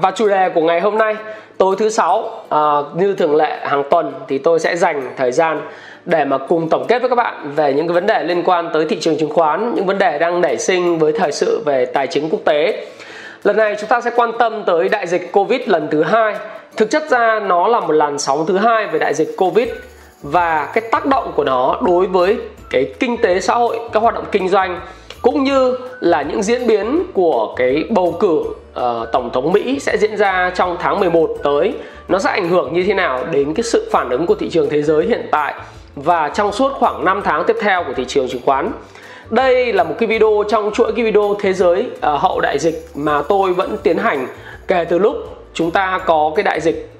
Và chủ đề của ngày hôm nay, tối thứ 6, như thường lệ hàng tuần thì tôi sẽ dành thời gian để mà cùng tổng kết với các bạn về những cái vấn đề liên quan tới thị trường chứng khoán, những vấn đề đang nảy sinh với thời sự về tài chính quốc tế. Lần này chúng ta sẽ quan tâm tới đại dịch Covid lần thứ 2. Thực chất ra nó là một làn sóng thứ 2 về đại dịch Covid và cái tác động của nó đối với cái kinh tế xã hội, các hoạt động kinh doanh, cũng như là những diễn biến của cái bầu cử Tổng thống Mỹ sẽ diễn ra trong tháng 11 tới. Nó sẽ ảnh hưởng như thế nào đến cái sự phản ứng của thị trường thế giới hiện tại và trong suốt khoảng 5 tháng tiếp theo của thị trường chứng khoán. Đây là một cái video trong chuỗi cái video thế giới hậu đại dịch mà tôi vẫn tiến hành kể từ lúc chúng ta có cái đại dịch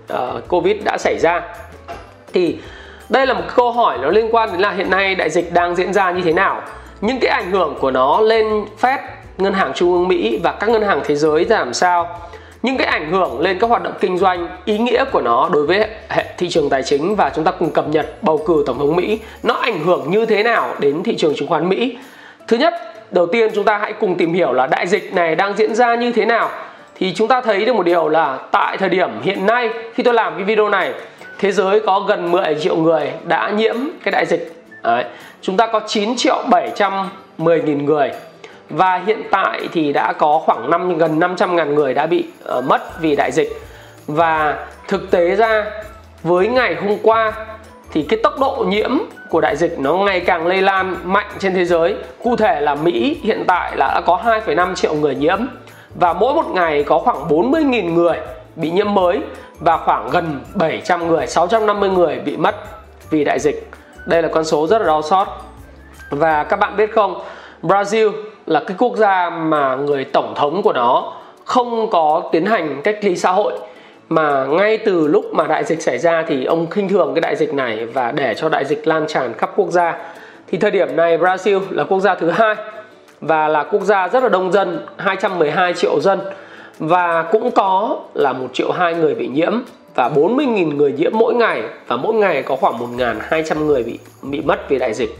Covid đã xảy ra. Thì đây là một câu hỏi nó liên quan đến là hiện nay đại dịch đang diễn ra như thế nào, những cái ảnh hưởng của nó lên Fed, Ngân hàng Trung ương Mỹ và các ngân hàng thế giới ra làm sao, những cái ảnh hưởng lên các hoạt động kinh doanh, ý nghĩa của nó đối với hệ thị trường tài chính, và chúng ta cùng cập nhật bầu cử Tổng thống Mỹ nó ảnh hưởng như thế nào đến thị trường chứng khoán Mỹ. Thứ nhất, đầu tiên chúng ta hãy cùng tìm hiểu là đại dịch này đang diễn ra như thế nào. Thì chúng ta thấy được một điều là tại thời điểm hiện nay khi tôi làm cái video này, thế giới có gần 10 triệu người đã nhiễm cái đại dịch. Đấy, chúng ta có 9.710.000 người và hiện tại thì đã có khoảng gần 500.000 người đã bị mất vì đại dịch. Và thực tế ra với ngày hôm qua thì cái tốc độ nhiễm của đại dịch nó ngày càng lây lan mạnh trên thế giới. Cụ thể là Mỹ hiện tại là đã có 2,5 triệu người nhiễm và mỗi một ngày có khoảng 40.000 người bị nhiễm mới và khoảng gần 700 người, 650 người bị mất vì đại dịch. Đây là con số rất là đau xót. Và các bạn biết không, Brazil là cái quốc gia mà người tổng thống của nó không có tiến hành cách ly xã hội, mà ngay từ lúc mà đại dịch xảy ra thì ông khinh thường cái đại dịch này và để cho đại dịch lan tràn khắp quốc gia. Thì thời điểm này Brazil là quốc gia thứ 2 và là quốc gia rất là đông dân, 212 triệu dân, và cũng có là 1 triệu 2 người bị nhiễm và 40.000 người nhiễm mỗi ngày, và mỗi ngày có khoảng 1.200 người bị mất vì đại dịch.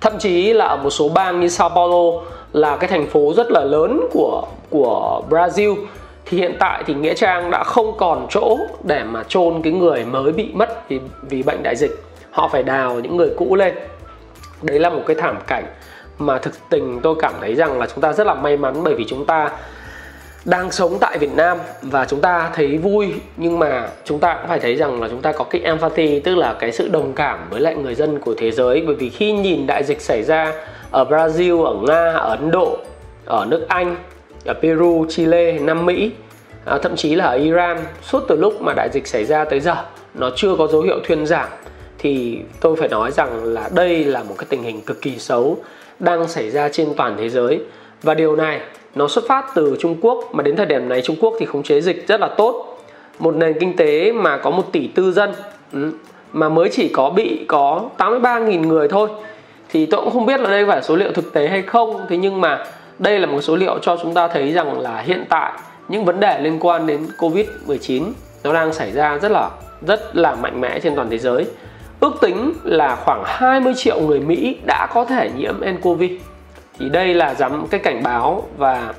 Thậm chí là ở một số bang như Sao Paulo là cái thành phố rất là lớn của Brazil, thì hiện tại thì nghĩa trang đã không còn chỗ để mà chôn cái người mới bị mất vì bệnh đại dịch. Họ phải đào những người cũ lên. Đấy là một cái thảm cảnh mà thực tình tôi cảm thấy rằng là chúng ta rất là may mắn, bởi vì chúng ta đang sống tại Việt Nam và chúng ta thấy vui, nhưng mà chúng ta cũng phải thấy rằng là chúng ta có cái empathy, tức là cái sự đồng cảm với lại người dân của thế giới. Bởi vì khi nhìn đại dịch xảy ra ở Brazil, ở Nga, ở Ấn Độ, ở nước Anh, ở Peru, Chile, Nam Mỹ, thậm chí là ở Iran, suốt từ lúc mà đại dịch xảy ra tới giờ nó chưa có dấu hiệu thuyên giảm, thì tôi phải nói rằng là đây là một cái tình hình cực kỳ xấu đang xảy ra trên toàn thế giới. Và điều này nó xuất phát từ Trung Quốc, mà đến thời điểm này Trung Quốc thì khống chế dịch rất là tốt. Một nền kinh tế mà có 1 tỷ tư dân mà mới chỉ có 83.000 người thôi. Thì tôi cũng không biết là đây phải là số liệu thực tế hay không, thế nhưng mà đây là một số liệu cho chúng ta thấy rằng là hiện tại những vấn đề liên quan đến Covid-19 nó đang xảy ra rất là mạnh mẽ trên toàn thế giới. Ước tính là khoảng 20 triệu người Mỹ đã có thể nhiễm NCOVID. Thì đây là cái cảnh báo và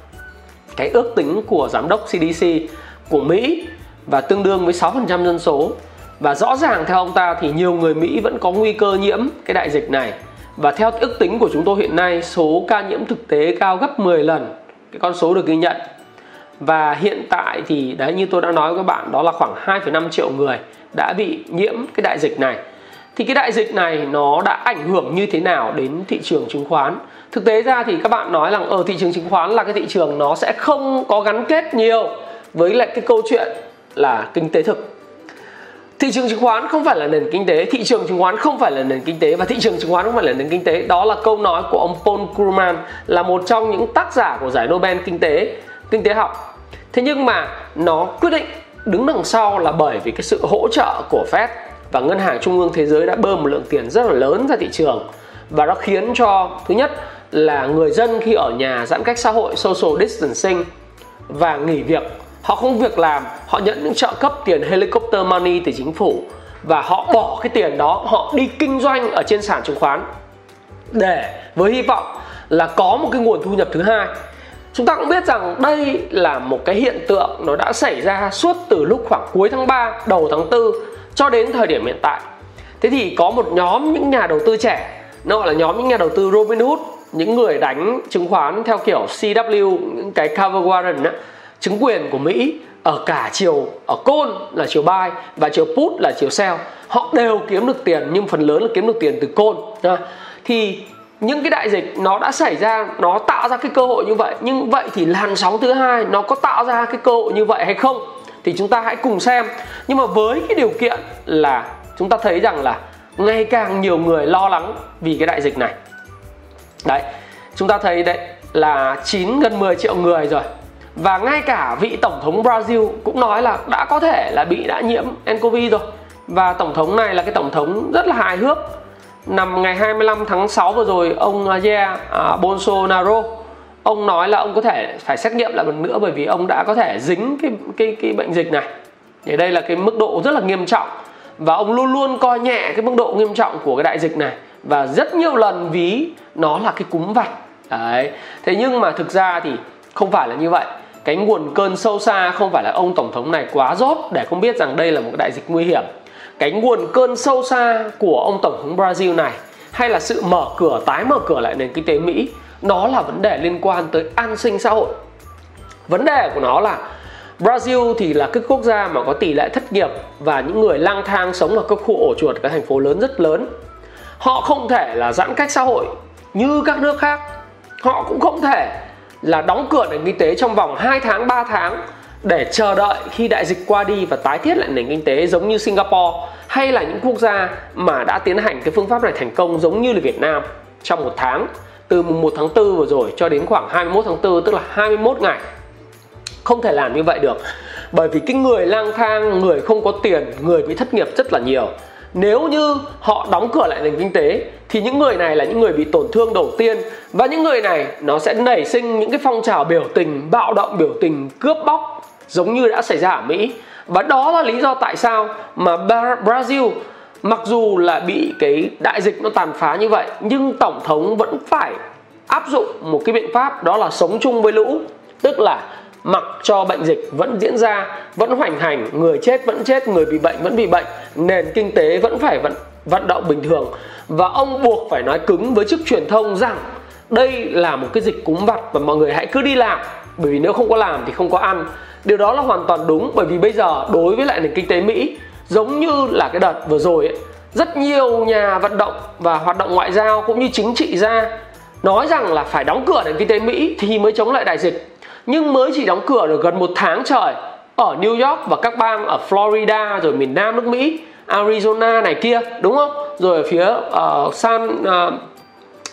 cái ước tính của giám đốc CDC của Mỹ, và tương đương với 6% dân số. Và rõ ràng theo ông ta thì nhiều người Mỹ vẫn có nguy cơ nhiễm cái đại dịch này. Và theo ước tính của chúng tôi hiện nay, số ca nhiễm thực tế cao gấp 10 lần cái con số được ghi nhận. Và hiện tại thì đấy, như tôi đã nói với các bạn, đó là khoảng 2,5 triệu người đã bị nhiễm cái đại dịch này. Thì cái đại dịch này nó đã ảnh hưởng như thế nào đến thị trường chứng khoán? Thực tế ra thì các bạn nói rằng ở thị trường chứng khoán là cái thị trường nó sẽ không có gắn kết nhiều với lại cái câu chuyện là kinh tế thực. Thị trường chứng khoán không phải là nền kinh tế, thị trường chứng khoán không phải là nền kinh tế, và thị trường chứng khoán không phải là nền kinh tế. Đó là câu nói của ông Paul Krugman, là một trong những tác giả của giải Nobel kinh tế học. Thế nhưng mà nó quyết định đứng đằng sau là bởi vì cái sự hỗ trợ của Fed và Ngân hàng Trung ương Thế giới đã bơm một lượng tiền rất là lớn ra thị trường. Và nó khiến cho, thứ nhất là người dân khi ở nhà giãn cách xã hội, social distancing và nghỉ việc, họ không việc làm, họ nhận những trợ cấp tiền helicopter money từ chính phủ và họ bỏ cái tiền đó, họ đi kinh doanh ở trên sàn chứng khoán để với hy vọng là có một cái nguồn thu nhập thứ hai. Chúng ta cũng biết rằng đây là một cái hiện tượng nó đã xảy ra suốt từ lúc khoảng cuối tháng 3, đầu tháng 4 cho đến thời điểm hiện tại. Thế thì có một nhóm những nhà đầu tư trẻ, nó gọi là nhóm những nhà đầu tư Robinhood, những người đánh chứng khoán theo kiểu CW, những cái cover warrant, chứng quyền của Mỹ ở cả chiều, ở call là chiều buy và chiều put là chiều sell. Họ đều kiếm được tiền nhưng phần lớn là kiếm được tiền từ call. Thì những cái đại dịch nó đã xảy ra, nó tạo ra cái cơ hội như vậy. Nhưng vậy thì làn sóng thứ hai nó có tạo ra cái cơ hội như vậy hay không? Thì chúng ta hãy cùng xem. Nhưng mà với cái điều kiện là chúng ta thấy rằng là ngày càng nhiều người lo lắng vì cái đại dịch này. Đấy, chúng ta thấy đấy là gần 10 triệu người rồi. Và ngay cả vị tổng thống Brazil cũng nói là đã có thể là đã nhiễm NCOVID rồi. Và tổng thống này là cái tổng thống rất là hài hước. Ngày 25 tháng 6 vừa rồi, ông Jair Bolsonaro, ông nói là ông có thể phải xét nghiệm lại một nữa bởi vì ông đã có thể dính cái bệnh dịch này. Thì đây là cái mức độ rất là nghiêm trọng. Và ông luôn luôn coi nhẹ cái mức độ nghiêm trọng của cái đại dịch này và rất nhiều lần ví nó là cái cúm vặt. Đấy. Thế nhưng mà thực ra thì không phải là như vậy. Cái nguồn cơn sâu xa không phải là ông tổng thống này quá dốt để không biết rằng đây là một đại dịch nguy hiểm. Cái nguồn cơn sâu xa của ông tổng thống Brazil này hay là sự tái mở cửa lại nền kinh tế Mỹ, nó là vấn đề liên quan tới an sinh xã hội. Vấn đề của nó là Brazil thì là cái quốc gia mà có tỷ lệ thất nghiệp và những người lang thang sống ở các khu ổ chuột, các thành phố lớn rất lớn. Họ không thể là giãn cách xã hội như các nước khác. Họ cũng không thể là đóng cửa nền kinh tế trong vòng 2 tháng, 3 tháng để chờ đợi khi đại dịch qua đi và tái thiết lại nền kinh tế giống như Singapore hay là những quốc gia mà đã tiến hành cái phương pháp này thành công giống như là Việt Nam trong 1 tháng, từ mùng 1 tháng 4 vừa rồi cho đến khoảng 21 tháng 4, tức là 21 ngày. Không thể làm như vậy được bởi vì cái người lang thang, người không có tiền, người bị thất nghiệp rất là nhiều. Nếu như họ đóng cửa lại nền kinh tế thì những người này là những người bị tổn thương đầu tiên và những người này nó sẽ nảy sinh những cái phong trào biểu tình, bạo động biểu tình, cướp bóc giống như đã xảy ra ở Mỹ. Và đó là lý do tại sao mà Brazil mặc dù là bị cái đại dịch nó tàn phá như vậy nhưng tổng thống vẫn phải áp dụng một cái biện pháp, đó là sống chung với lũ, tức là mặc cho bệnh dịch vẫn diễn ra, vẫn hoành hành, người chết vẫn chết, người bị bệnh vẫn bị bệnh, nền kinh tế vẫn phải vận động bình thường. Và ông buộc phải nói cứng với chức truyền thông rằng đây là một cái dịch cúm vặt và mọi người hãy cứ đi làm, bởi vì nếu không có làm thì không có ăn. Điều đó là hoàn toàn đúng bởi vì bây giờ đối với lại nền kinh tế Mỹ, giống như là cái đợt vừa rồi ấy, rất nhiều nhà vận động và hoạt động ngoại giao cũng như chính trị gia nói rằng là phải đóng cửa nền kinh tế Mỹ thì mới chống lại đại dịch. Nhưng mới chỉ đóng cửa được gần 1 tháng trời ở New York và các bang ở Florida rồi miền Nam nước Mỹ, Arizona này kia, đúng không? Rồi ở phía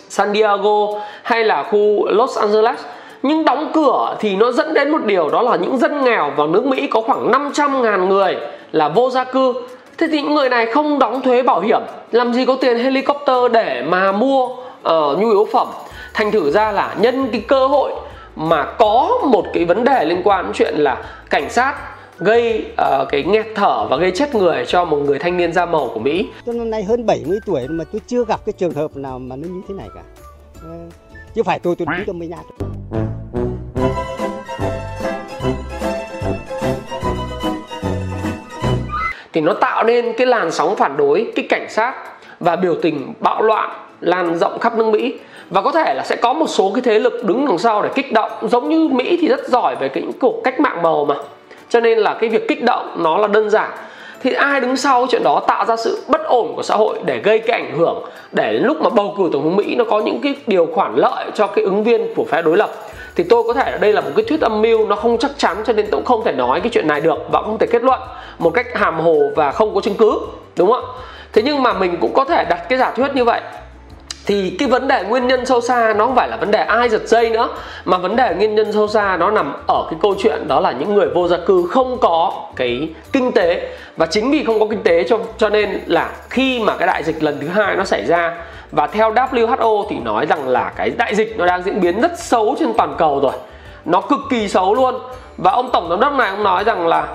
San Diego hay là khu Los Angeles. Nhưng đóng cửa thì nó dẫn đến một điều, đó là những dân nghèo vào nước Mỹ có khoảng 500.000 người là vô gia cư. Thế thì những người này không đóng thuế bảo hiểm, làm gì có tiền helicopter để mà mua nhu yếu phẩm. Thành thử ra là nhân cái cơ hội mà có một cái vấn đề liên quan đến chuyện là cảnh sát gây cái nghẹt thở và gây chết người cho một người thanh niên da màu của Mỹ. Tôi năm nay hơn 70 tuổi mà tôi chưa gặp cái trường hợp nào mà nó như thế này cả. Chứ phải tôi đứng cho mấy nhà. Thì nó tạo nên cái làn sóng phản đối, cái cảnh sát và biểu tình bạo loạn lan rộng khắp nước Mỹ. Và có thể là sẽ có một số cái thế lực đứng đằng sau để kích động. Giống như Mỹ thì rất giỏi về cái cuộc cách mạng màu mà, cho nên là cái việc kích động nó là đơn giản. Thì ai đứng sau chuyện đó tạo ra sự bất ổn của xã hội để gây cái ảnh hưởng, để lúc mà bầu cử tổng thống Mỹ nó có những cái điều khoản lợi cho cái ứng viên của phe đối lập. Thì tôi có thể ở đây là một cái thuyết âm mưu, nó không chắc chắn cho nên tôi cũng không thể nói cái chuyện này được và không thể kết luận một cách hàm hồ và không có chứng cứ, đúng không ạ? Thế nhưng mà mình cũng có thể đặt cái giả thuyết như vậy. Thì cái vấn đề nguyên nhân sâu xa nó không phải là vấn đề ai giật dây nữa, mà vấn đề nguyên nhân sâu xa nó nằm ở cái câu chuyện đó là những người vô gia cư không có cái kinh tế. Và chính vì không có kinh tế cho nên là khi mà cái đại dịch lần thứ hai nó xảy ra, và theo WHO thì nói rằng là cái đại dịch nó đang diễn biến rất xấu trên toàn cầu rồi, nó cực kỳ xấu luôn. Và ông tổng giám đốc này ông nói rằng là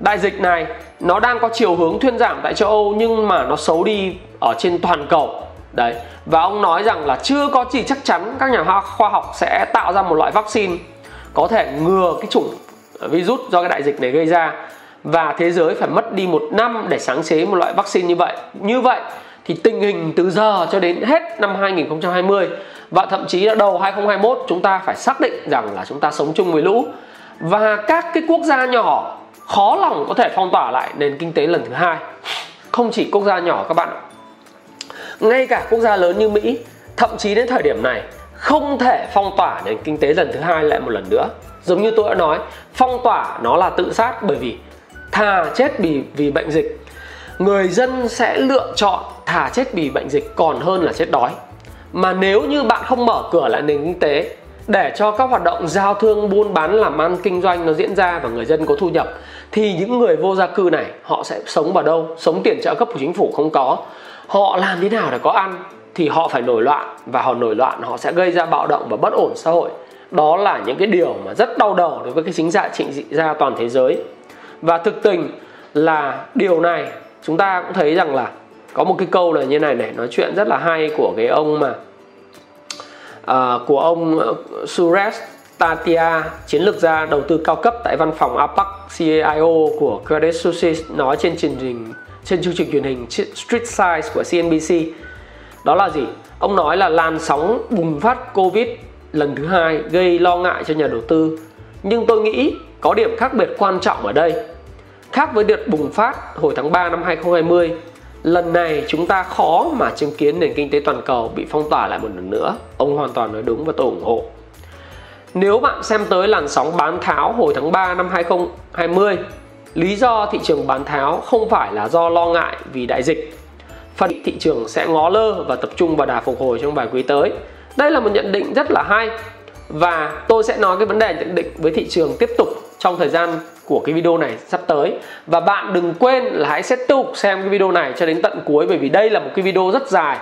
đại dịch này nó đang có chiều hướng thuyên giảm tại châu Âu nhưng mà nó xấu đi ở trên toàn cầu. Đấy. Và ông nói rằng là chưa có gì chắc chắn các nhà khoa học sẽ tạo ra một loại vaccine có thể ngừa cái chủng virus do cái đại dịch này gây ra, và thế giới phải mất đi 1 năm để sáng chế một loại vaccine như vậy. Như vậy thì tình hình từ giờ cho đến hết năm 2020 và thậm chí là đầu 2021, chúng ta phải xác định rằng là chúng ta sống chung với lũ. Và các cái quốc gia nhỏ khó lòng có thể phong tỏa lại nền kinh tế lần thứ hai. Không chỉ quốc gia nhỏ các bạn ạ, ngay cả quốc gia lớn như Mỹ, thậm chí đến thời điểm này không thể phong tỏa nền kinh tế lần thứ hai lại một lần nữa. Giống như tôi đã nói, phong tỏa nó là tự sát, bởi vì thà chết vì bệnh dịch, người dân sẽ lựa chọn thà chết vì bệnh dịch còn hơn là chết đói. Mà nếu như bạn không mở cửa lại nền kinh tế để cho các hoạt động giao thương, buôn bán, làm ăn, kinh doanh nó diễn ra và người dân có thu nhập, thì những người vô gia cư này họ sẽ sống vào đâu? Sống tiền trợ cấp của chính phủ không có, họ làm thế nào để có ăn? Thì họ phải nổi loạn, và họ nổi loạn họ sẽ gây ra bạo động và bất ổn xã hội. Đó là những cái điều mà rất đau đầu đối với cái chính trị gia toàn thế giới. Và thực tình là điều này chúng ta cũng thấy rằng là có một cái câu là như này này, nói chuyện rất là hay của cái ông mà của ông Suresh Tatia, chiến lược gia đầu tư cao cấp tại văn phòng APAC CIO của Credit Suisse, nói trên chương trình truyền hình Street Size của CNBC. Đó là gì? Ông nói là làn sóng bùng phát Covid lần thứ hai gây lo ngại cho nhà đầu tư, nhưng tôi nghĩ có điểm khác biệt quan trọng ở đây. Khác với đợt bùng phát hồi tháng 3 năm 2020, lần này chúng ta khó mà chứng kiến nền kinh tế toàn cầu bị phong tỏa lại một lần nữa. Ông hoàn toàn nói đúng và tôi ủng hộ. Nếu bạn xem tới làn sóng bán tháo hồi tháng 3 năm 2020, lý do thị trường bán tháo không phải là do lo ngại vì đại dịch. Phần thị trường sẽ ngó lơ và tập trung vào đà phục hồi trong vài quý tới. Đây là một nhận định rất là hay, và tôi sẽ nói cái vấn đề nhận định với thị trường tiếp tục trong thời gian của cái video này sắp tới. Và bạn đừng quên là hãy tiếp tục xem cái video này cho đến tận cuối, bởi vì đây là một cái video rất dài.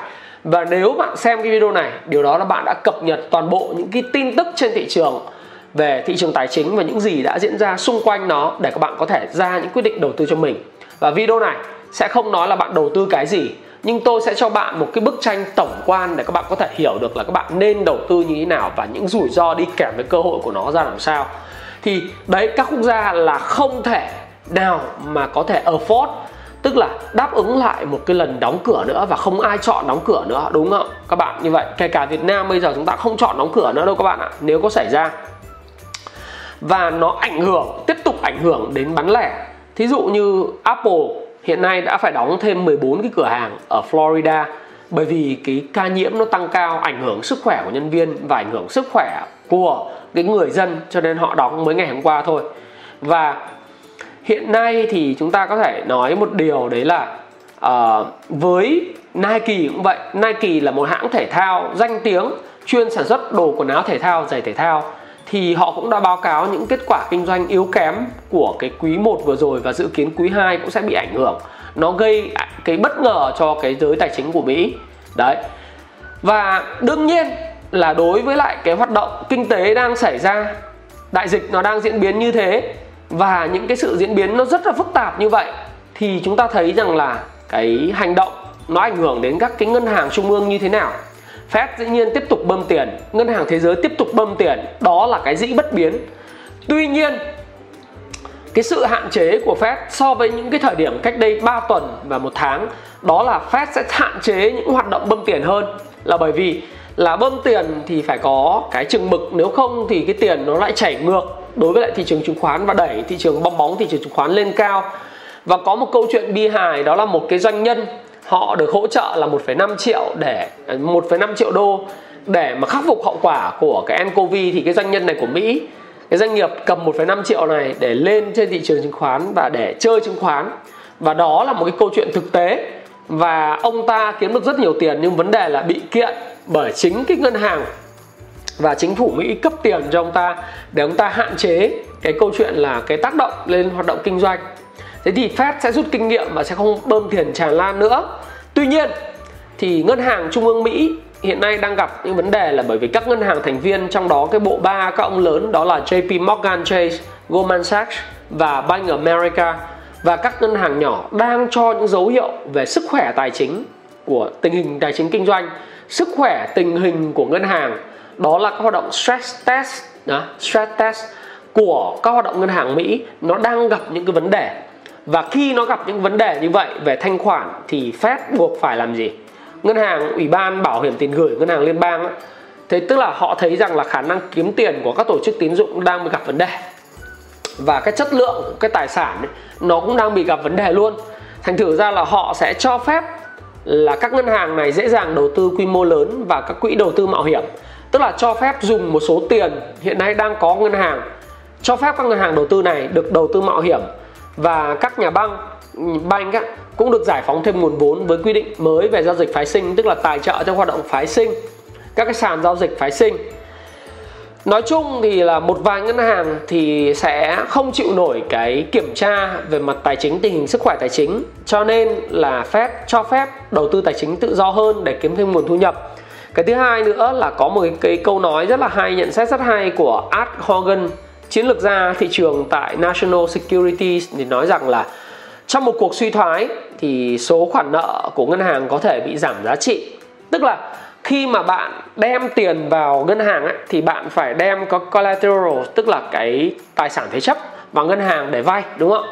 Và nếu bạn xem cái video này, điều đó là bạn đã cập nhật toàn bộ những cái tin tức trên thị trường, về thị trường tài chính và những gì đã diễn ra xung quanh nó, để các bạn có thể ra những quyết định đầu tư cho mình. Và video này sẽ không nói là bạn đầu tư cái gì, nhưng tôi sẽ cho bạn một cái bức tranh tổng quan để các bạn có thể hiểu được là các bạn nên đầu tư như thế nào và những rủi ro đi kèm với cơ hội của nó ra làm sao. Thì đấy, các quốc gia là không thể nào mà có thể afford, tức là đáp ứng lại một cái lần đóng cửa nữa, và không ai chọn đóng cửa nữa, đúng không các bạn? Như vậy kể cả Việt Nam bây giờ chúng ta không chọn đóng cửa nữa đâu các bạn ạ, nếu có xảy ra. Và nó ảnh hưởng, tiếp tục ảnh hưởng đến bán lẻ. Thí dụ như Apple hiện nay đã phải đóng thêm 14 cái cửa hàng ở Florida, bởi vì cái ca nhiễm nó tăng cao, ảnh hưởng sức khỏe của nhân viên và ảnh hưởng sức khỏe của cái người dân, cho nên họ đóng mới ngày hôm qua thôi. Và hiện nay thì chúng ta có thể nói một điều, đấy là với Nike cũng vậy. Nike là một hãng thể thao danh tiếng chuyên sản xuất đồ quần áo thể thao, giày thể thao, thì họ cũng đã báo cáo những kết quả kinh doanh yếu kém của cái quý 1 vừa rồi, và dự kiến quý 2 cũng sẽ bị ảnh hưởng. Nó gây cái bất ngờ cho cái giới tài chính của Mỹ. Đấy. Và đương nhiên là đối với lại cái hoạt động kinh tế đang xảy ra, đại dịch nó đang diễn biến như thế, và những cái sự diễn biến nó rất là phức tạp như vậy, thì chúng ta thấy rằng là cái hành động nó ảnh hưởng đến các cái ngân hàng trung ương như thế nào. Fed dĩ nhiên tiếp tục bơm tiền, ngân hàng thế giới tiếp tục bơm tiền, đó là cái dĩ bất biến. Tuy nhiên, cái sự hạn chế của Fed so với những cái thời điểm cách đây 3 tuần và 1 tháng, đó là Fed sẽ hạn chế những hoạt động bơm tiền hơn, là bởi vì là bơm tiền thì phải có cái chừng mực, nếu không thì cái tiền nó lại chảy ngược đối với lại thị trường chứng khoán và đẩy thị trường bong bóng thị trường chứng khoán lên cao. Và có một câu chuyện bi hài, đó là một cái doanh nhân họ được hỗ trợ là 1,5 triệu đô để mà khắc phục hậu quả của cái NCOVID. Thì cái doanh nhân này của Mỹ, cái doanh nghiệp cầm 1,5 triệu này để lên trên thị trường chứng khoán và để chơi chứng khoán, và đó là một cái câu chuyện thực tế. Và ông ta kiếm được rất nhiều tiền, nhưng vấn đề là bị kiện bởi chính cái ngân hàng và chính phủ Mỹ cấp tiền cho ông ta để ông ta hạn chế cái câu chuyện là cái tác động lên hoạt động kinh doanh. Thế thì Fed sẽ rút kinh nghiệm và sẽ không bơm tiền tràn lan nữa. Tuy nhiên thì ngân hàng trung ương Mỹ hiện nay đang gặp những vấn đề là bởi vì các ngân hàng thành viên, trong đó cái bộ ba các ông lớn đó là JP Morgan Chase, Goldman Sachs và Bank America và các ngân hàng nhỏ đang cho những dấu hiệu về sức khỏe tài chính của tình hình tài chính kinh doanh, sức khỏe tình hình của ngân hàng, đó là các hoạt động stress test của các hoạt động ngân hàng Mỹ nó đang gặp những cái vấn đề. Và khi nó gặp những vấn đề như vậy về thanh khoản thì Fed buộc phải làm gì? Ngân hàng, Ủy ban Bảo hiểm tiền gửi, ngân hàng liên bang ấy, thế tức là họ thấy rằng là khả năng kiếm tiền của các tổ chức tín dụng đang gặp vấn đề và cái chất lượng cái tài sản ấy, nó cũng đang bị gặp vấn đề luôn. Thành thử ra là họ sẽ cho phép là các ngân hàng này dễ dàng đầu tư quy mô lớn và các quỹ đầu tư mạo hiểm, tức là cho phép dùng một số tiền hiện nay đang có ngân hàng, cho phép các ngân hàng đầu tư này được đầu tư mạo hiểm và các nhà bank ấy, cũng được giải phóng thêm nguồn vốn với quy định mới về giao dịch phái sinh, tức là tài trợ cho hoạt động phái sinh, các cái sàn giao dịch phái sinh. Nói chung thì là một vài ngân hàng thì sẽ không chịu nổi cái kiểm tra về mặt tài chính, tình hình sức khỏe tài chính, cho nên là Fed cho phép đầu tư tài chính tự do hơn để kiếm thêm nguồn thu nhập. Cái thứ hai nữa là có một cái câu nói rất là hay, nhận xét rất hay của Art Hogan, chiến lược gia thị trường tại National Securities, thì nói rằng là trong một cuộc suy thoái thì số khoản nợ của ngân hàng có thể bị giảm giá trị. Tức là khi mà bạn đem tiền vào ngân hàng ấy, thì bạn phải đem có collateral, tức là cái tài sản thế chấp vào ngân hàng để vay, đúng không?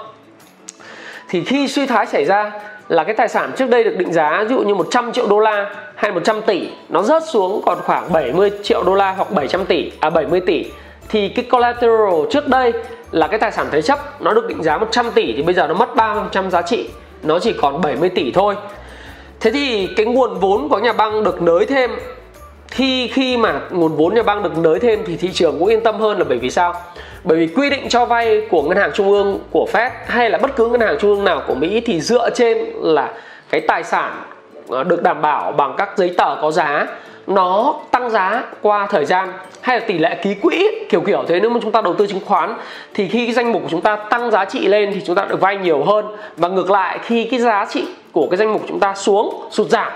Thì khi suy thoái xảy ra là cái tài sản trước đây được định giá ví dụ như 100 triệu đô la hay 100 tỷ nó rớt xuống còn khoảng 70 triệu đô la hoặc 70 tỷ. Thì cái collateral trước đây là cái tài sản thế chấp nó được định giá 100 tỷ thì bây giờ nó mất 30% giá trị, nó chỉ còn 70 tỷ thôi. Thế thì cái nguồn vốn của nhà băng được nới thêm. Khi mà nguồn vốn nhà băng được nới thêm thì thị trường cũng yên tâm hơn, là bởi vì sao? Bởi vì quy định cho vay của ngân hàng trung ương của Fed hay là bất cứ ngân hàng trung ương nào của Mỹ thì dựa trên là cái tài sản được đảm bảo bằng các giấy tờ có giá, nó tăng giá qua thời gian, hay là tỷ lệ ký quỹ kiểu thế. Nếu mà chúng ta đầu tư chứng khoán thì khi cái danh mục của chúng ta tăng giá trị lên thì chúng ta được vay nhiều hơn, và ngược lại khi cái giá trị của cái danh mục của chúng ta sụt giảm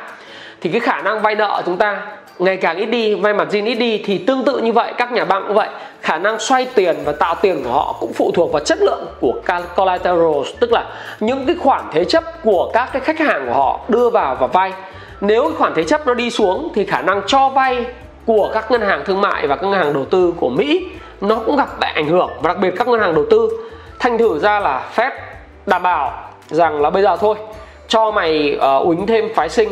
thì cái khả năng vay nợ chúng ta ngày càng ít đi, vay margin ít đi. Thì tương tự như vậy, các nhà băng cũng vậy, khả năng xoay tiền và tạo tiền của họ cũng phụ thuộc vào chất lượng của collateral, tức là những cái khoản thế chấp của các cái khách hàng của họ đưa vào và vay. Nếu cái khoản thế chấp nó đi xuống thì khả năng cho vay của các ngân hàng thương mại và các ngân hàng đầu tư của Mỹ nó cũng gặp phải ảnh hưởng, và đặc biệt các ngân hàng đầu tư. Thành thử ra là Fed đảm bảo rằng là bây giờ thôi, cho mày uống thêm phái sinh,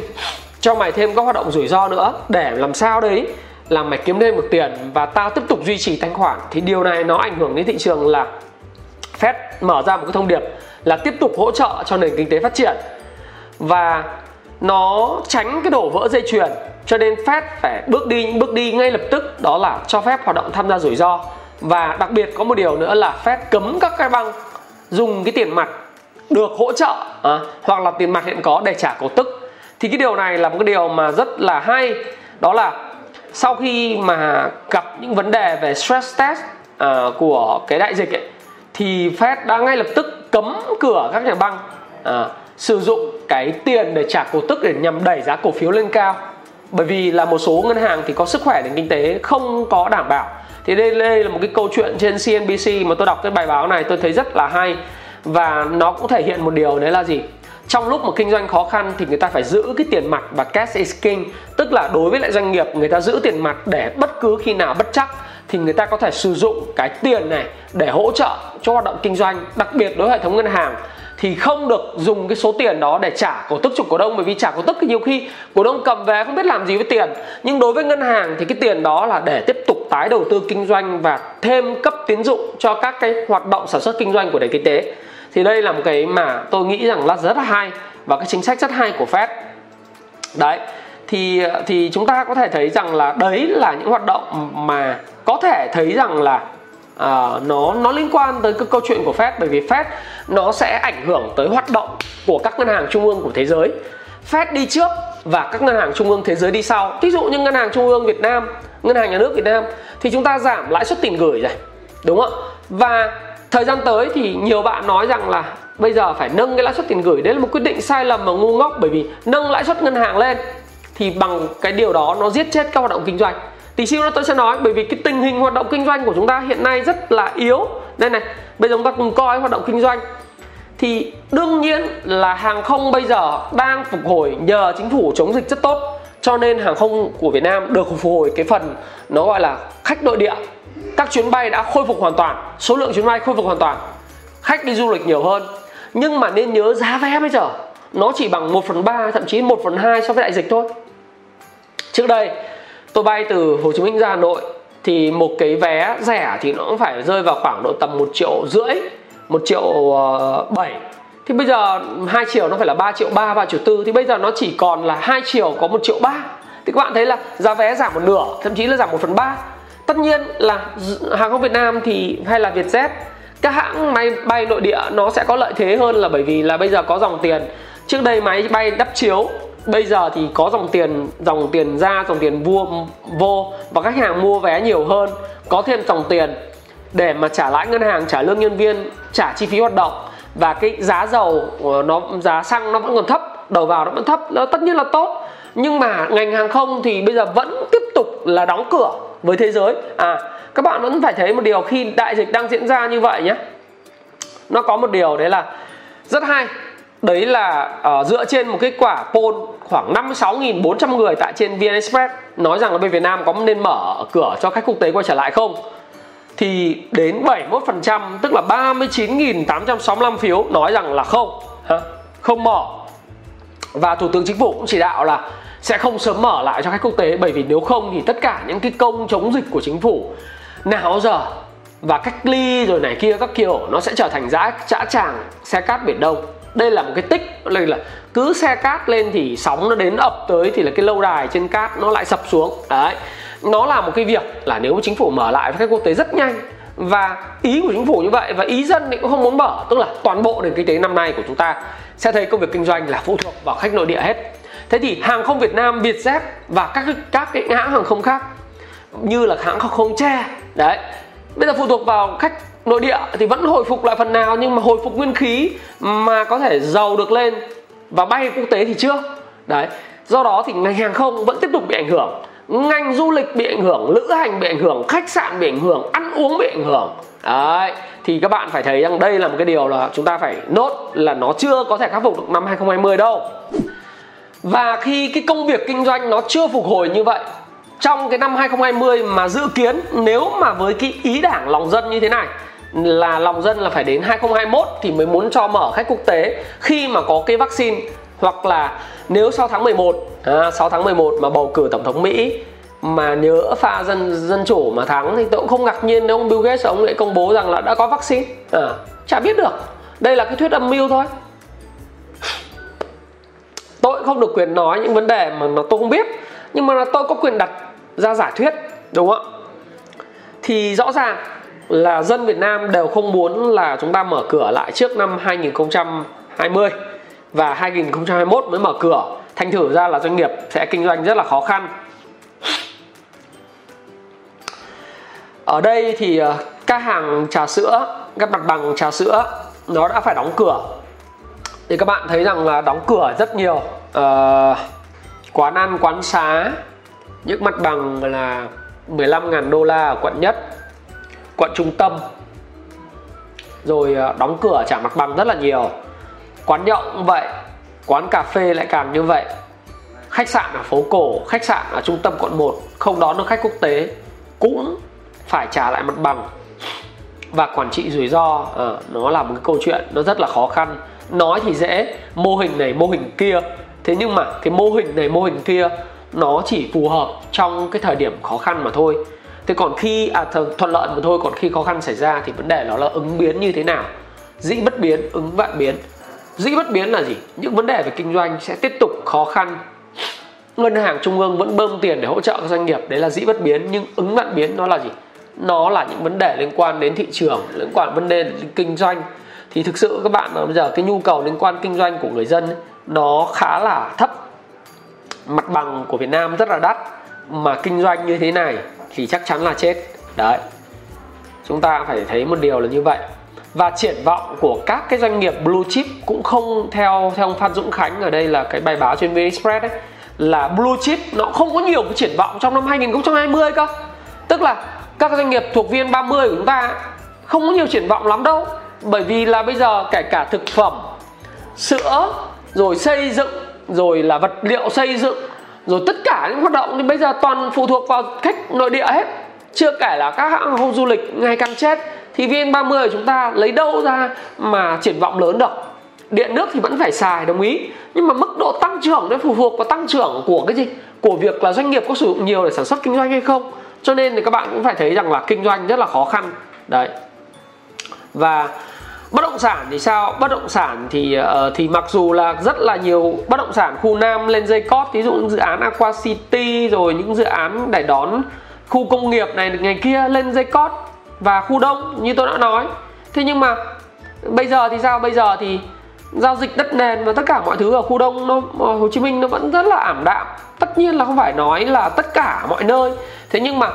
cho mày thêm các hoạt động rủi ro nữa để làm sao đấy là mày kiếm thêm được tiền và tao tiếp tục duy trì thanh khoản. Thì điều này nó ảnh hưởng đến thị trường, là Fed mở ra một cái thông điệp là tiếp tục hỗ trợ cho nền kinh tế phát triển và nó tránh cái đổ vỡ dây chuyền. Cho nên Fed phải bước đi ngay lập tức, đó là cho phép hoạt động tham gia rủi ro. Và đặc biệt có một điều nữa là Fed cấm các cái băng dùng cái tiền mặt được hỗ trợ hoặc là tiền mặt hiện có để trả cổ tức. Thì cái điều này là một cái điều mà rất là hay, đó là sau khi mà gặp những vấn đề về stress test của cái đại dịch ấy, thì Fed đã ngay lập tức cấm cửa các nhà băng sử dụng cái tiền để trả cổ tức để nhằm đẩy giá cổ phiếu lên cao. Bởi vì là một số ngân hàng thì có sức khỏe nền kinh tế không có đảm bảo. Thì đây là một cái câu chuyện trên CNBC mà tôi đọc cái bài báo này, tôi thấy rất là hay. Và nó cũng thể hiện một điều, đấy là gì? Trong lúc mà kinh doanh khó khăn thì người ta phải giữ cái tiền mặt, và cash is king. Tức là đối với lại doanh nghiệp, người ta giữ tiền mặt để bất cứ khi nào bất chắc thì người ta có thể sử dụng cái tiền này để hỗ trợ cho hoạt động kinh doanh. Đặc biệt đối với hệ thống ngân hàng thì không được dùng cái số tiền đó để trả cổ tức cho cổ đông, bởi vì trả cổ tức thì nhiều khi cổ đông cầm về không biết làm gì với tiền. Nhưng đối với ngân hàng thì cái tiền đó là để tiếp tục tái đầu tư kinh doanh và thêm cấp tín dụng cho các cái hoạt động sản xuất kinh doanh của nền kinh tế. Thì đây là một cái mà tôi nghĩ rằng là rất là hay, và cái chính sách rất hay của Fed. Đấy, thì chúng ta có thể thấy rằng là đấy là những hoạt động mà có thể thấy rằng là nó liên quan tới cái câu chuyện của Fed. Bởi vì Fed nó sẽ ảnh hưởng tới hoạt động của các ngân hàng trung ương của thế giới. Fed đi trước và các ngân hàng trung ương thế giới đi sau. Ví dụ như ngân hàng trung ương Việt Nam, ngân hàng nhà nước Việt Nam thì chúng ta giảm lãi suất tiền gửi này, đúng không? Và thời gian tới thì nhiều bạn nói rằng là bây giờ phải nâng cái lãi suất tiền gửi, đấy là một quyết định sai lầm và ngu ngốc, bởi vì nâng lãi suất ngân hàng lên thì bằng cái điều đó nó giết chết các hoạt động kinh doanh. Tí xíu nữa tôi sẽ nói, bởi vì cái tình hình hoạt động kinh doanh của chúng ta hiện nay rất là yếu. Đây này, bây giờ chúng ta cùng coi hoạt động kinh doanh. Thì đương nhiên là hàng không bây giờ đang phục hồi nhờ chính phủ chống dịch rất tốt, cho nên hàng không của Việt Nam được phục hồi cái phần nó gọi là khách nội địa. Các chuyến bay đã khôi phục hoàn toàn, số lượng chuyến bay khôi phục hoàn toàn, khách đi du lịch nhiều hơn. Nhưng mà nên nhớ giá vé bây giờ nó chỉ bằng 1/3, thậm chí 1/2 so với đại dịch thôi. Trước đây tôi bay từ Hồ Chí Minh ra Hà Nội thì một cái vé rẻ thì nó cũng phải rơi vào khoảng độ tầm 1,5 triệu, 1,7 triệu. Thì bây giờ 2 chiều nó phải là 3,3 triệu, 3,4 triệu. Thì bây giờ nó chỉ còn là 2 chiều có 1,3 triệu. Thì các bạn thấy là giá vé giảm một nửa, thậm chí là giảm 1/3. Tất nhiên là hàng không Việt Nam thì hay là Vietjet, các hãng máy bay nội địa nó sẽ có lợi thế hơn, là bởi vì là bây giờ có dòng tiền. Trước đây máy bay đắp chiếu, bây giờ thì có dòng tiền ra, dòng tiền vô và khách hàng mua vé nhiều hơn, có thêm dòng tiền để mà trả lãi ngân hàng, trả lương nhân viên, trả chi phí hoạt động, và cái giá dầu nó, giá xăng nó vẫn còn thấp, đầu vào nó vẫn thấp, nó tất nhiên là tốt. Nhưng mà ngành hàng không thì bây giờ vẫn tiếp tục là đóng cửa với thế giới. Các bạn vẫn phải thấy một điều khi đại dịch đang diễn ra như vậy nhé, nó có một điều đấy là rất hay, đấy là dựa trên một kết quả poll khoảng 56.400 người tại trên VnExpress nói rằng là bên Việt Nam có nên mở cửa cho khách quốc tế quay trở lại không, thì đến 71%, tức là 39.865 phiếu nói rằng là không, không mở. Và Thủ tướng Chính phủ cũng chỉ đạo là sẽ không sớm mở lại cho khách quốc tế, bởi vì nếu không thì tất cả những cái công chống dịch của chính phủ nào giờ và cách ly rồi này kia các kiểu nó sẽ trở thành dã tràng xe cát Biển Đông. Đây là một cái tích, là cứ xe cát lên thì sóng nó đến ập tới, thì là cái lâu đài trên cát nó lại sập xuống. Đấy, nó là một cái việc là nếu chính phủ mở lại với khách quốc tế rất nhanh, và ý của chính phủ như vậy, và ý dân thì cũng không muốn mở, tức là toàn bộ nền kinh tế năm nay của chúng ta sẽ thấy công việc kinh doanh là phụ thuộc vào khách nội địa hết. Thế thì hàng không Việt Nam, Vietjet và các cái hãng hàng không khác như là hãng hàng không Tre đấy, bây giờ phụ thuộc vào khách nội địa thì vẫn hồi phục lại phần nào, nhưng mà hồi phục nguyên khí mà có thể giàu được lên và bay quốc tế thì chưa. Đấy, do đó thì ngành hàng không vẫn tiếp tục bị ảnh hưởng, ngành du lịch bị ảnh hưởng, lữ hành bị ảnh hưởng, khách sạn bị ảnh hưởng, ăn uống bị ảnh hưởng. Đấy, thì các bạn phải thấy rằng đây là một cái điều là chúng ta phải nốt là nó chưa có thể khắc phục được năm 2020 đâu. Và khi cái công việc kinh doanh nó chưa phục hồi như vậy trong cái năm 2020, mà dự kiến nếu mà với cái ý đảng lòng dân như thế này, là lòng dân là phải đến 2021 thì mới muốn cho mở khách quốc tế, khi mà có cái vaccine, hoặc là nếu sau tháng 11 6 tháng 11 mà bầu cử tổng thống Mỹ mà nhớ pha dân chủ mà thắng, thì tôi cũng không ngạc nhiên nếu ông Bill Gates ông lại công bố rằng là đã có vaccine. Chả biết được, đây là cái thuyết âm mưu thôi. Tôi không được quyền nói những vấn đề mà tôi không biết, nhưng mà tôi có quyền đặt ra giả thuyết, đúng không ạ? Thì rõ ràng là dân Việt Nam đều không muốn là chúng ta mở cửa lại trước năm 2020 và 2021 mới mở cửa. Thành thử ra là doanh nghiệp sẽ kinh doanh rất là khó khăn. Ở đây thì các hàng trà sữa, các mặt bằng trà sữa nó đã phải đóng cửa. Thì các bạn thấy rằng là đóng cửa rất nhiều quán ăn, quán xá. Những mặt bằng là 15.000 đô la ở quận Nhất, quận Trung Tâm, rồi đóng cửa trả mặt bằng rất là nhiều. Quán nhậu cũng vậy, quán cà phê lại càng như vậy. Khách sạn ở phố cổ, khách sạn ở trung tâm quận 1 không đón được khách quốc tế cũng phải trả lại mặt bằng. Và quản trị rủi ro nó là một cái câu chuyện nó rất là khó khăn. Nói thì dễ, mô hình này mô hình kia, thế nhưng mà cái mô hình này mô hình kia nó chỉ phù hợp trong cái thời điểm khó khăn mà thôi. Thế còn khi thuận lợi mà thôi, còn khi khó khăn xảy ra thì vấn đề nó là ứng biến như thế nào. Dĩ bất biến, ứng vạn biến. Dĩ bất biến là gì? Những vấn đề về kinh doanh sẽ tiếp tục khó khăn, ngân hàng trung ương vẫn bơm tiền để hỗ trợ các doanh nghiệp, đấy là dĩ bất biến. Nhưng ứng vạn biến nó là gì? Nó là những vấn đề liên quan đến thị trường, liên quan đến vấn đề kinh doanh. Thì thực sự các bạn, bây giờ cái nhu cầu liên quan kinh doanh của người dân nó khá là thấp, mặt bằng của Việt Nam rất là đắt, mà kinh doanh như thế này thì chắc chắn là chết đấy. Chúng ta phải thấy một điều là như vậy. Và triển vọng của các cái doanh nghiệp blue chip cũng không theo ông Phan Dũng Khánh ở đây là cái bài báo trên VnExpress đấy, là blue chip nó không có nhiều cái triển vọng trong năm 2020 cơ. Tức là các doanh nghiệp thuộc VN30 của chúng ta không có nhiều triển vọng lắm đâu, bởi vì là bây giờ kể cả thực phẩm, sữa, rồi xây dựng, rồi là vật liệu xây dựng, rồi tất cả những hoạt động thì bây giờ toàn phụ thuộc vào khách nội địa hết. Chưa kể là các hãng không du lịch ngày càng chết, thì VN30 của chúng ta lấy đâu ra mà triển vọng lớn được. Điện nước thì vẫn phải xài, đồng ý, nhưng mà mức độ tăng trưởng nó phụ thuộc vào tăng trưởng của cái gì? Của việc là doanh nghiệp có sử dụng nhiều để sản xuất kinh doanh hay không. Cho nên thì các bạn cũng phải thấy rằng là kinh doanh rất là khó khăn đấy. Và bất động sản thì sao? Bất động sản thì mặc dù là rất là nhiều bất động sản khu Nam lên dây cót, ví dụ những dự án Aqua City, rồi những dự án để đón khu công nghiệp này ngày kia lên dây cót, và khu Đông như tôi đã nói. Thế nhưng mà bây giờ thì sao? Bây giờ thì giao dịch đất nền và tất cả mọi thứ ở khu Đông Hồ Chí Minh nó vẫn rất là ảm đạm. Tất nhiên là không phải nói là tất cả mọi nơi, thế nhưng mà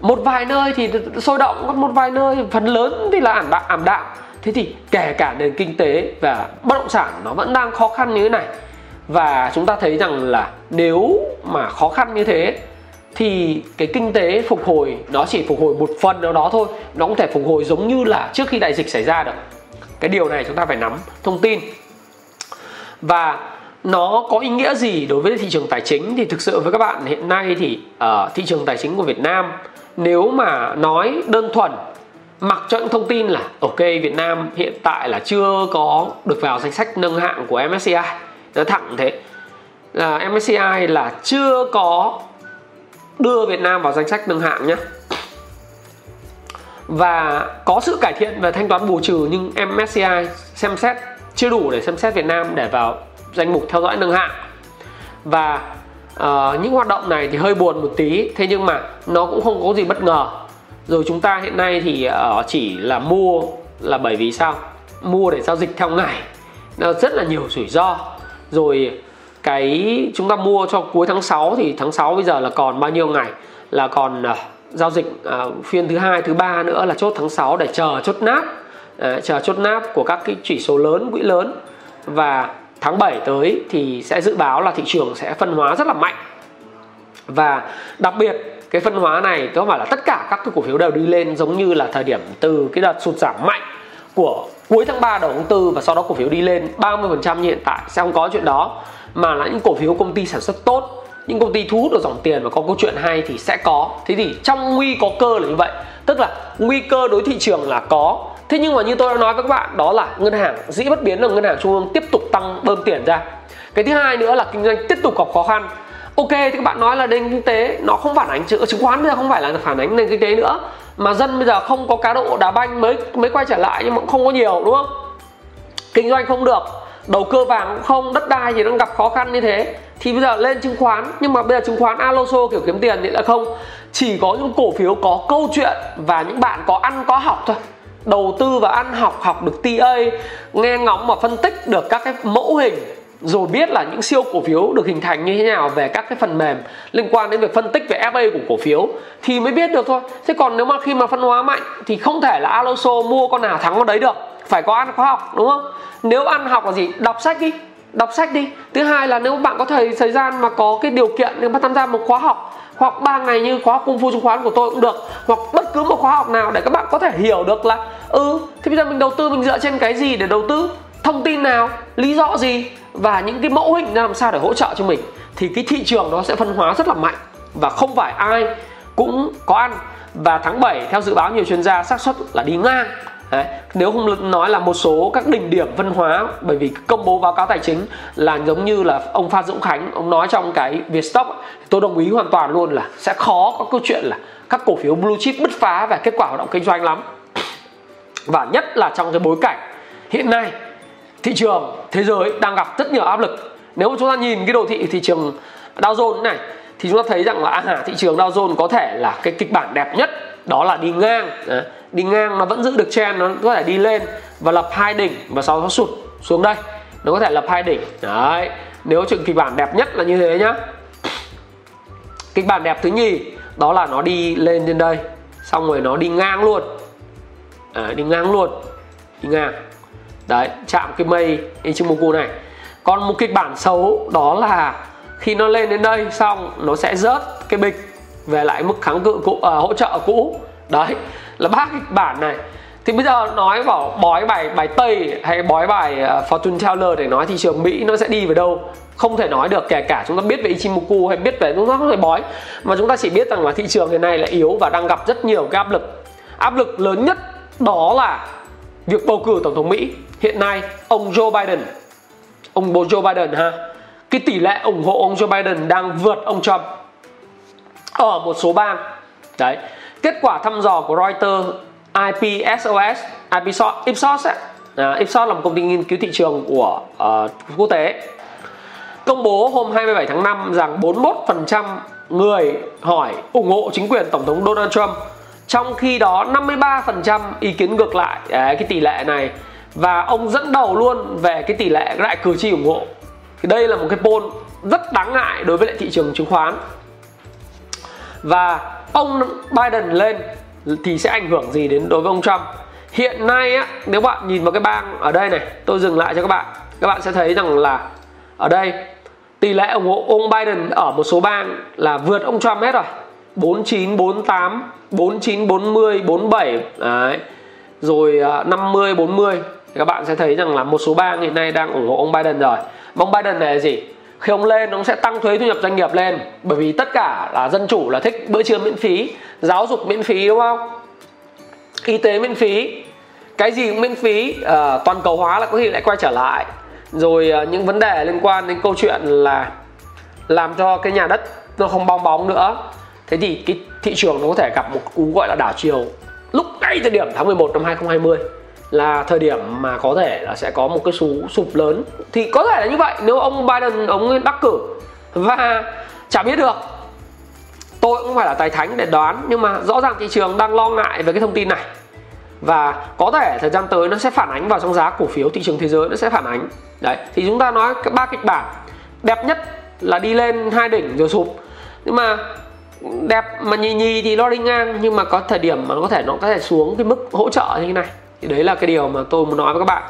một vài nơi thì sôi động, còn một vài nơi phần lớn thì là ảm đạm. Thế thì kể cả nền kinh tế và bất động sản nó vẫn đang khó khăn như thế này. Và chúng ta thấy rằng là nếu mà khó khăn như thế thì cái kinh tế phục hồi nó chỉ phục hồi một phần nào đó thôi, nó không thể phục hồi giống như là trước khi đại dịch xảy ra được. Cái điều này chúng ta phải nắm thông tin. Và nó có ý nghĩa gì đối với thị trường tài chính? Thì thực sự với các bạn hiện nay thì thị trường tài chính của Việt Nam, nếu mà nói đơn thuần mặc cho những thông tin là ok, Việt Nam hiện tại là chưa có được vào danh sách nâng hạng của MSCI, nó thẳng thế, là MSCI là chưa có đưa Việt Nam vào danh sách nâng hạng nhé. Và có sự cải thiện về thanh toán bù trừ, nhưng MSCI xem xét chưa đủ để xem xét Việt Nam để vào danh mục theo dõi nâng hạng. Và những hoạt động này thì hơi buồn một tí, thế nhưng mà nó cũng không có gì bất ngờ. Rồi chúng ta hiện nay thì chỉ là mua là bởi vì sao? Mua để giao dịch theo ngày, nó rất là nhiều rủi ro. Rồi cái chúng ta mua cho cuối tháng 6 thì tháng 6 bây giờ là còn bao nhiêu ngày? Là còn giao dịch phiên thứ hai, thứ ba nữa là chốt tháng 6 để chờ chốt náp, chờ chốt náp của các cái chỉ số lớn, quỹ lớn. Và tháng 7 tới thì sẽ dự báo là thị trường sẽ phân hóa rất là mạnh. Và đặc biệt cái phân hóa này có phải là tất cả các cái cổ phiếu đều đi lên giống như là thời điểm từ cái đợt sụt giảm mạnh của cuối tháng 3 đầu tháng 4 và sau đó cổ phiếu đi lên 30% như hiện tại sẽ không có chuyện đó, mà là những cổ phiếu công ty sản xuất tốt, những công ty thu hút được dòng tiền và có câu chuyện hay thì sẽ có. Thế thì trong nguy có cơ là như vậy, tức là nguy cơ đối thị trường là có. Thế nhưng mà như tôi đã nói với các bạn, đó là ngân hàng dĩ bất biến là ngân hàng trung ương tiếp tục tăng bơm tiền ra. Cái thứ hai nữa là kinh doanh tiếp tục gặp khó khăn. Ok, thì các bạn nói là nền kinh tế nó không phản ánh chứng khoán, bây giờ không phải là phản ánh nền kinh tế nữa, mà dân bây giờ không có cá độ đá banh mới quay trở lại, nhưng mà cũng không có nhiều, đúng không? Kinh doanh không được, đầu cơ vàng cũng không, đất đai thì đang gặp khó khăn như thế, thì bây giờ lên chứng khoán. Nhưng mà bây giờ chứng khoán aloso kiểu kiếm tiền thì lại không, chỉ có những cổ phiếu có câu chuyện và những bạn có ăn có học thôi. Đầu tư và ăn học, học được TA, nghe ngóng mà phân tích được các cái mẫu hình, rồi biết là những siêu cổ phiếu được hình thành như thế nào về các cái phần mềm liên quan đến việc phân tích về FA của cổ phiếu thì mới biết được thôi. Thế còn nếu mà khi mà phân hóa mạnh thì không thể là aloso mua con nào thắng con đấy được, phải có ăn có học, đúng không? Nếu ăn học là gì? Đọc sách đi. Thứ hai là nếu bạn có thời gian mà có cái điều kiện thì bạn tham gia một khóa học, hoặc 3 ngày như khóa học công phu chứng khoán của tôi cũng được, hoặc bất cứ một khóa học nào để các bạn có thể hiểu được là thì bây giờ mình đầu tư mình dựa trên cái gì để đầu tư, thông tin nào, lý do gì, và những cái mẫu hình làm sao để hỗ trợ cho mình. Thì cái thị trường nó sẽ phân hóa rất là mạnh và không phải ai cũng có ăn. Và tháng 7 theo dự báo nhiều chuyên gia xác suất là đi ngang. Đấy, nếu không nói là một số các đỉnh điểm phân hóa, bởi vì công bố báo cáo tài chính là giống như là ông Phan Dũng Khánh ông nói trong cái Vietstock, tôi đồng ý hoàn toàn luôn là sẽ khó có câu chuyện là các cổ phiếu blue chip bứt phá về kết quả hoạt động kinh doanh lắm. Và nhất là trong cái bối cảnh hiện nay thị trường thế giới đang gặp rất nhiều áp lực. Nếu mà chúng ta nhìn cái đồ thị thị trường Dow Jones này thì chúng ta thấy rằng là thị trường Dow Jones có thể là cái kịch bản đẹp nhất, đó là đi ngang. Đấy, đi ngang nó vẫn giữ được trend, nó có thể đi lên và lập hai đỉnh và sau đó sụt xuống đây. nó có thể lập hai đỉnh. Đấy, nếu chừng kịch bản đẹp nhất là như thế nhá. Kịch bản đẹp thứ nhì đó là nó đi lên trên đây, xong rồi nó đi ngang luôn. À, đi ngang luôn, đi ngang. Đấy, chạm cái mây Ichimoku này. Còn một kịch bản xấu đó là khi nó lên đến đây xong nó sẽ rớt cái bịch về lại mức kháng cự cũ, hỗ trợ cũ. Đấy là ba kịch bản này. Thì bây giờ nói vào bói bài Tây hay bói bài Fortune Teller để nói thị trường Mỹ nó sẽ đi về đâu không thể nói được, kể cả chúng ta biết về Ichimoku hay biết về, chúng ta không thể bói, mà chúng ta chỉ biết rằng là thị trường hiện nay là yếu và đang gặp rất nhiều cái áp lực. Áp lực lớn nhất đó là việc bầu cử tổng thống Mỹ. Hiện nay ông Joe Biden, ông Joe Biden ha, cái tỷ lệ ủng hộ ông Joe Biden đang vượt ông Trump ở một số bang. Đấy, kết quả thăm dò của Reuters, Ipsos ấy. Ipsos là một công ty nghiên cứu thị trường của quốc tế, công bố hôm 27 tháng 5 rằng 41% người hỏi ủng hộ chính quyền tổng thống Donald Trump, trong khi đó 53% ý kiến ngược lại cái tỷ lệ này, và ông dẫn đầu luôn về cái tỷ lệ đại cử tri ủng hộ. Thì đây là một cái poll rất đáng ngại đối với lại thị trường chứng khoán, và ông Biden lên thì sẽ ảnh hưởng gì đến đối với ông Trump. Hiện nay á, nếu bạn nhìn vào cái bang ở đây này, tôi dừng lại cho các bạn sẽ thấy rằng là ở đây tỷ lệ ủng hộ ông Biden ở một số bang là vượt ông Trump hết rồi, 49, 48, 49, 40, 47 đấy, rồi 50, 40. Thì các bạn sẽ thấy rằng là một số bang hiện nay đang ủng hộ ông Biden rồi. Mà ông Biden này là gì? Khi ông lên ông sẽ tăng thuế thu nhập doanh nghiệp lên, bởi vì tất cả là dân chủ là thích bữa trưa miễn phí, giáo dục miễn phí, đúng không? Y tế miễn phí, cái gì cũng miễn phí. Toàn cầu hóa là có khi lại quay trở lại. Rồi những vấn đề liên quan đến câu chuyện là làm cho cái nhà đất nó không bong bóng nữa. Thế thì cái thị trường nó có thể gặp một cú gọi là đảo chiều lúc ngay thời điểm tháng 11 năm 2020 là thời điểm mà có thể là sẽ có một cái cú sụp lớn. Thì có thể là như vậy nếu ông Biden ông đắc cử, và chả biết được, tôi cũng phải là tài thánh để đoán, nhưng mà rõ ràng thị trường đang lo ngại về cái thông tin này, và có thể thời gian tới nó sẽ phản ánh vào trong giá cổ phiếu, thị trường thế giới nó sẽ phản ánh. Đấy, thì chúng ta nói ba kịch bản đẹp nhất là đi lên hai đỉnh rồi sụp, nhưng mà đẹp mà nhì nhì thì nó đi ngang, nhưng mà có thời điểm mà nó có thể xuống cái mức hỗ trợ như thế này. Thì đấy là cái điều mà tôi muốn nói với các bạn.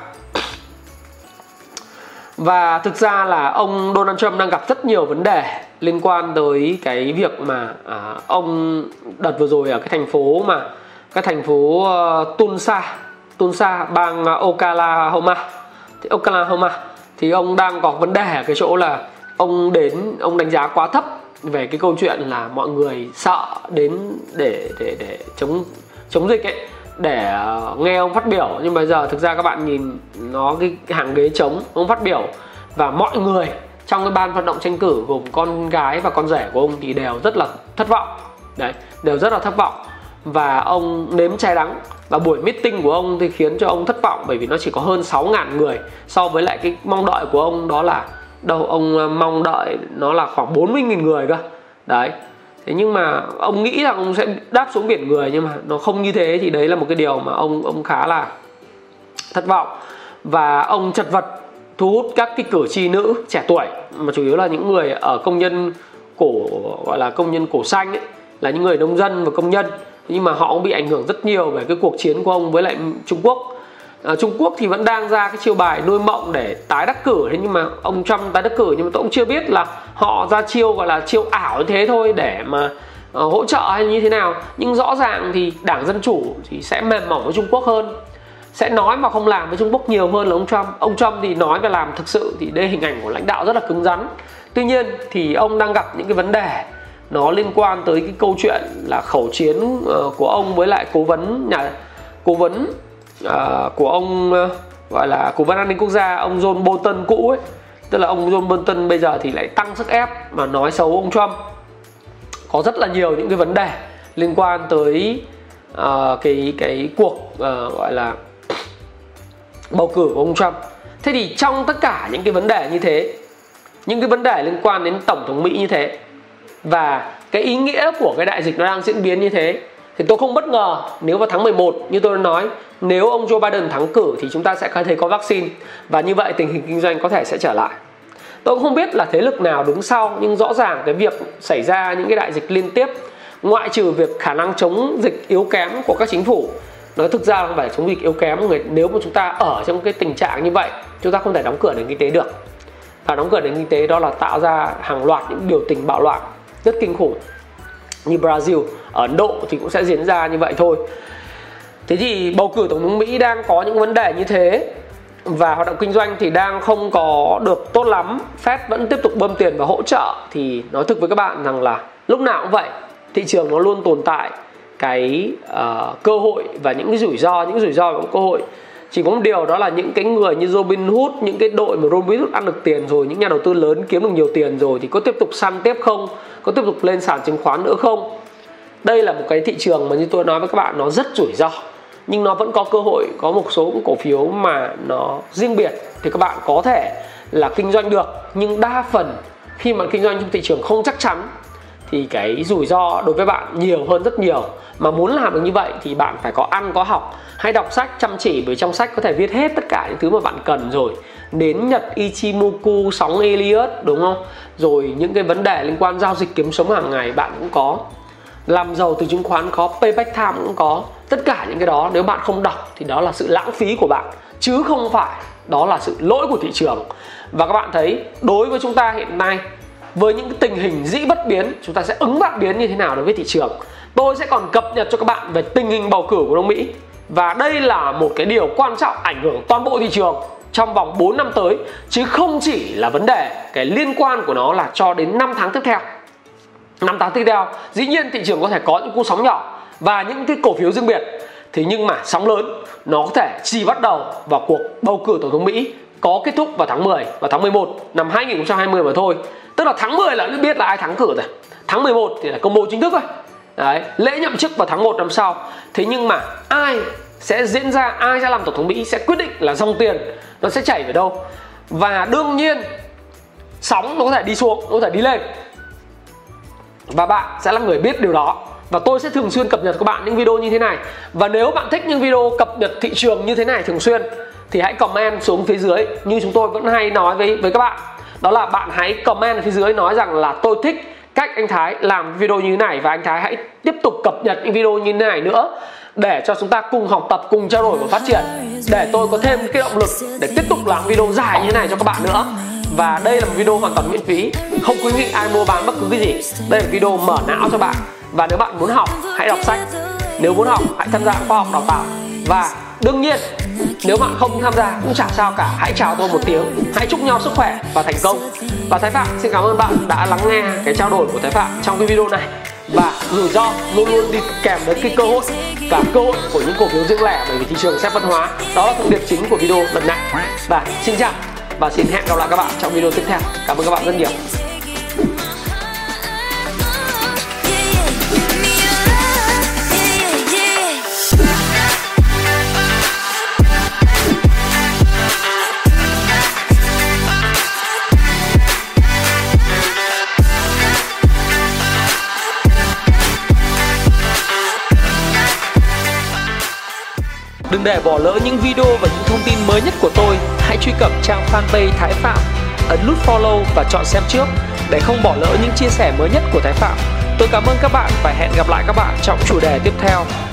Và thực ra là ông Donald Trump đang gặp rất nhiều vấn đề liên quan tới cái việc mà ông đợt vừa rồi ở cái thành phố Tulsa, bang Oklahoma. Thì ông đang có vấn đề ở cái chỗ là ông đánh giá quá thấp về cái câu chuyện là mọi người sợ đến để chống dịch ấy, để nghe ông phát biểu. Nhưng bây giờ thực ra các bạn nhìn nó, cái hàng ghế trống, ông phát biểu và mọi người trong cái ban vận động tranh cử gồm con gái và con rể của ông thì đều rất là thất vọng. Đấy, đều rất là thất vọng, và ông nếm trái đắng. Và buổi meeting của ông thì khiến cho ông thất vọng, bởi vì nó chỉ có hơn 6.000 người so với lại cái mong đợi của ông, đó là đâu ông mong đợi nó là khoảng 40.000 người cơ. Đấy, thế nhưng mà ông nghĩ rằng ông sẽ đáp xuống biển người, nhưng mà nó không như thế. Thì đấy là một cái điều mà ông khá là thất vọng, và ông chật vật thu hút các cái cử tri nữ trẻ tuổi, mà chủ yếu là những người ở công nhân cổ xanh ấy, là những người nông dân và công nhân. Nhưng mà họ cũng bị ảnh hưởng rất nhiều về cái cuộc chiến của ông với lại Trung Quốc. Trung Quốc thì vẫn đang ra cái chiêu bài nuôi mộng để tái đắc cử. Thế nhưng mà ông Trump tái đắc cử, nhưng mà tôi cũng chưa biết là họ ra chiêu gọi là chiêu ảo như thế thôi để mà hỗ trợ hay như thế nào. Nhưng rõ ràng thì Đảng Dân Chủ thì sẽ mềm mỏng với Trung Quốc hơn, sẽ nói mà không làm với Trung Quốc nhiều hơn là ông Trump. Ông Trump thì nói và làm thực sự, thì đây hình ảnh của lãnh đạo rất là cứng rắn. Tuy nhiên thì ông đang gặp những cái vấn đề nó liên quan tới cái câu chuyện là khẩu chiến của ông với lại cố vấn của ông, gọi là cố vấn an ninh quốc gia, ông John Bolton cũ ấy. Tức là ông John Bolton bây giờ thì lại tăng sức ép mà nói xấu ông Trump. Có rất là nhiều những cái vấn đề liên quan tới cái cuộc gọi là bầu cử của ông Trump. Thế thì trong tất cả những cái vấn đề như thế, những cái vấn đề liên quan đến tổng thống Mỹ như thế, và cái ý nghĩa của cái đại dịch nó đang diễn biến như thế, Thì tôi không bất ngờ nếu vào tháng 11, như tôi đã nói, nếu ông Joe Biden thắng cử thì chúng ta sẽ thấy có vaccine. Và như vậy tình hình kinh doanh có thể sẽ trở lại. Tôi cũng không biết là thế lực nào đứng sau, nhưng rõ ràng cái việc xảy ra những cái đại dịch liên tiếp, ngoại trừ việc khả năng chống dịch yếu kém của các chính phủ, nói thực ra không phải chống dịch yếu kém, nếu mà chúng ta ở trong cái tình trạng như vậy, chúng ta không thể đóng cửa nền kinh tế được. Và đóng cửa nền kinh tế đó là tạo ra hàng loạt những biểu tình bạo loạn rất kinh khủng như Brazil, ở Ấn Độ thì cũng sẽ diễn ra như vậy thôi. Thế thì bầu cử tổng thống Mỹ đang có những vấn đề như thế và hoạt động kinh doanh thì đang không có được tốt lắm. Fed vẫn tiếp tục bơm tiền và hỗ trợ, thì nói thực với các bạn rằng là lúc nào cũng vậy, thị trường nó luôn tồn tại cái cơ hội và những cái rủi ro, những rủi ro và cơ hội. Chỉ có một điều đó là những cái người như Robinhood, những cái đội mà Robinhood ăn được tiền rồi, những nhà đầu tư lớn kiếm được nhiều tiền rồi thì có tiếp tục săn tiếp không, có tiếp tục lên sàn chứng khoán nữa không. Đây là một cái thị trường mà như tôi nói với các bạn, nó rất rủi ro nhưng nó vẫn có cơ hội. Có một số cổ phiếu mà nó riêng biệt thì các bạn có thể là kinh doanh được, nhưng đa phần khi mà kinh doanh trong thị trường không chắc chắn thì cái rủi ro đối với bạn nhiều hơn rất nhiều. Mà muốn làm được như vậy thì bạn phải có ăn có học, hãy đọc sách chăm chỉ, bởi trong sách có thể viết hết tất cả những thứ mà bạn cần rồi. Đến Nhật Ichimoku, sóng Elliot, đúng không? Rồi những cái vấn đề liên quan giao dịch kiếm sống hàng ngày bạn cũng có, làm giàu từ chứng khoán có, payback time cũng có. Tất cả những cái đó nếu bạn không đọc thì đó là sự lãng phí của bạn, chứ không phải đó là sự lỗi của thị trường. Và các bạn thấy đối với chúng ta hiện nay, với những tình hình dĩ bất biến, chúng ta sẽ ứng vạn biến như thế nào đối với thị trường. Tôi sẽ còn cập nhật cho các bạn về tình hình bầu cử của nước Mỹ. Và đây là một cái điều quan trọng ảnh hưởng toàn bộ thị trường trong vòng 4 năm tới, chứ không chỉ là vấn đề cái liên quan của nó là cho đến 5 tháng tiếp theo. 5 tháng tiếp theo, dĩ nhiên thị trường có thể có những cú sóng nhỏ và những cái cổ phiếu riêng biệt. Thế nhưng mà sóng lớn nó có thể chỉ bắt đầu vào cuộc bầu cử tổng thống Mỹ có kết thúc vào tháng 10 và tháng 11 năm 2020 mà thôi. Tức là tháng 10 là đã biết là ai thắng cử rồi, tháng 11 thì là công bố chính thức rồi. Đấy, lễ nhậm chức vào tháng 1 năm sau. Thế nhưng mà ai sẽ diễn ra, ai sẽ làm tổng thống Mỹ sẽ quyết định là dòng tiền nó sẽ chảy về đâu. Và đương nhiên sóng nó có thể đi xuống, nó có thể đi lên, và bạn sẽ là người biết điều đó. Và tôi sẽ thường xuyên cập nhật các bạn những video như thế này. Và nếu bạn thích những video cập nhật thị trường như thế này thường xuyên thì hãy comment xuống phía dưới, như chúng tôi vẫn hay nói với các bạn. Đó là bạn hãy comment ở phía dưới nói rằng là tôi thích cách anh Thái làm video như thế này, và anh Thái hãy tiếp tục cập nhật những video như thế này nữa, để cho chúng ta cùng học tập, cùng trao đổi và phát triển, để tôi có thêm cái động lực để tiếp tục làm video dài như thế này cho các bạn nữa. Và đây là một video hoàn toàn miễn phí, không khuyến nghị ai mua bán bất cứ cái gì. Đây là video mở não cho bạn. Và nếu bạn muốn học, hãy đọc sách. Nếu muốn học, hãy tham gia khóa học đào tạo. Và đương nhiên nếu bạn không tham gia cũng chả sao cả, hãy chào tôi một tiếng, hãy chúc nhau sức khỏe và thành công. Và Thái Phạm xin cảm ơn bạn đã lắng nghe cái trao đổi của Thái Phạm trong cái video này. Và rủi ro luôn luôn đi kèm với cái cơ hội, và cơ hội của những cổ phiếu riêng lẻ, bởi vì thị trường sẽ phân hóa. Đó là thông điệp chính của video lần này. Và xin chào và xin hẹn gặp lại các bạn trong video tiếp theo. Cảm ơn các bạn rất nhiều. Đừng để bỏ lỡ những video và những thông tin mới nhất của tôi, hãy truy cập trang fanpage Thái Phạm, ấn nút follow và chọn xem trước để không bỏ lỡ những chia sẻ mới nhất của Thái Phạm. Tôi cảm ơn các bạn và hẹn gặp lại các bạn trong chủ đề tiếp theo.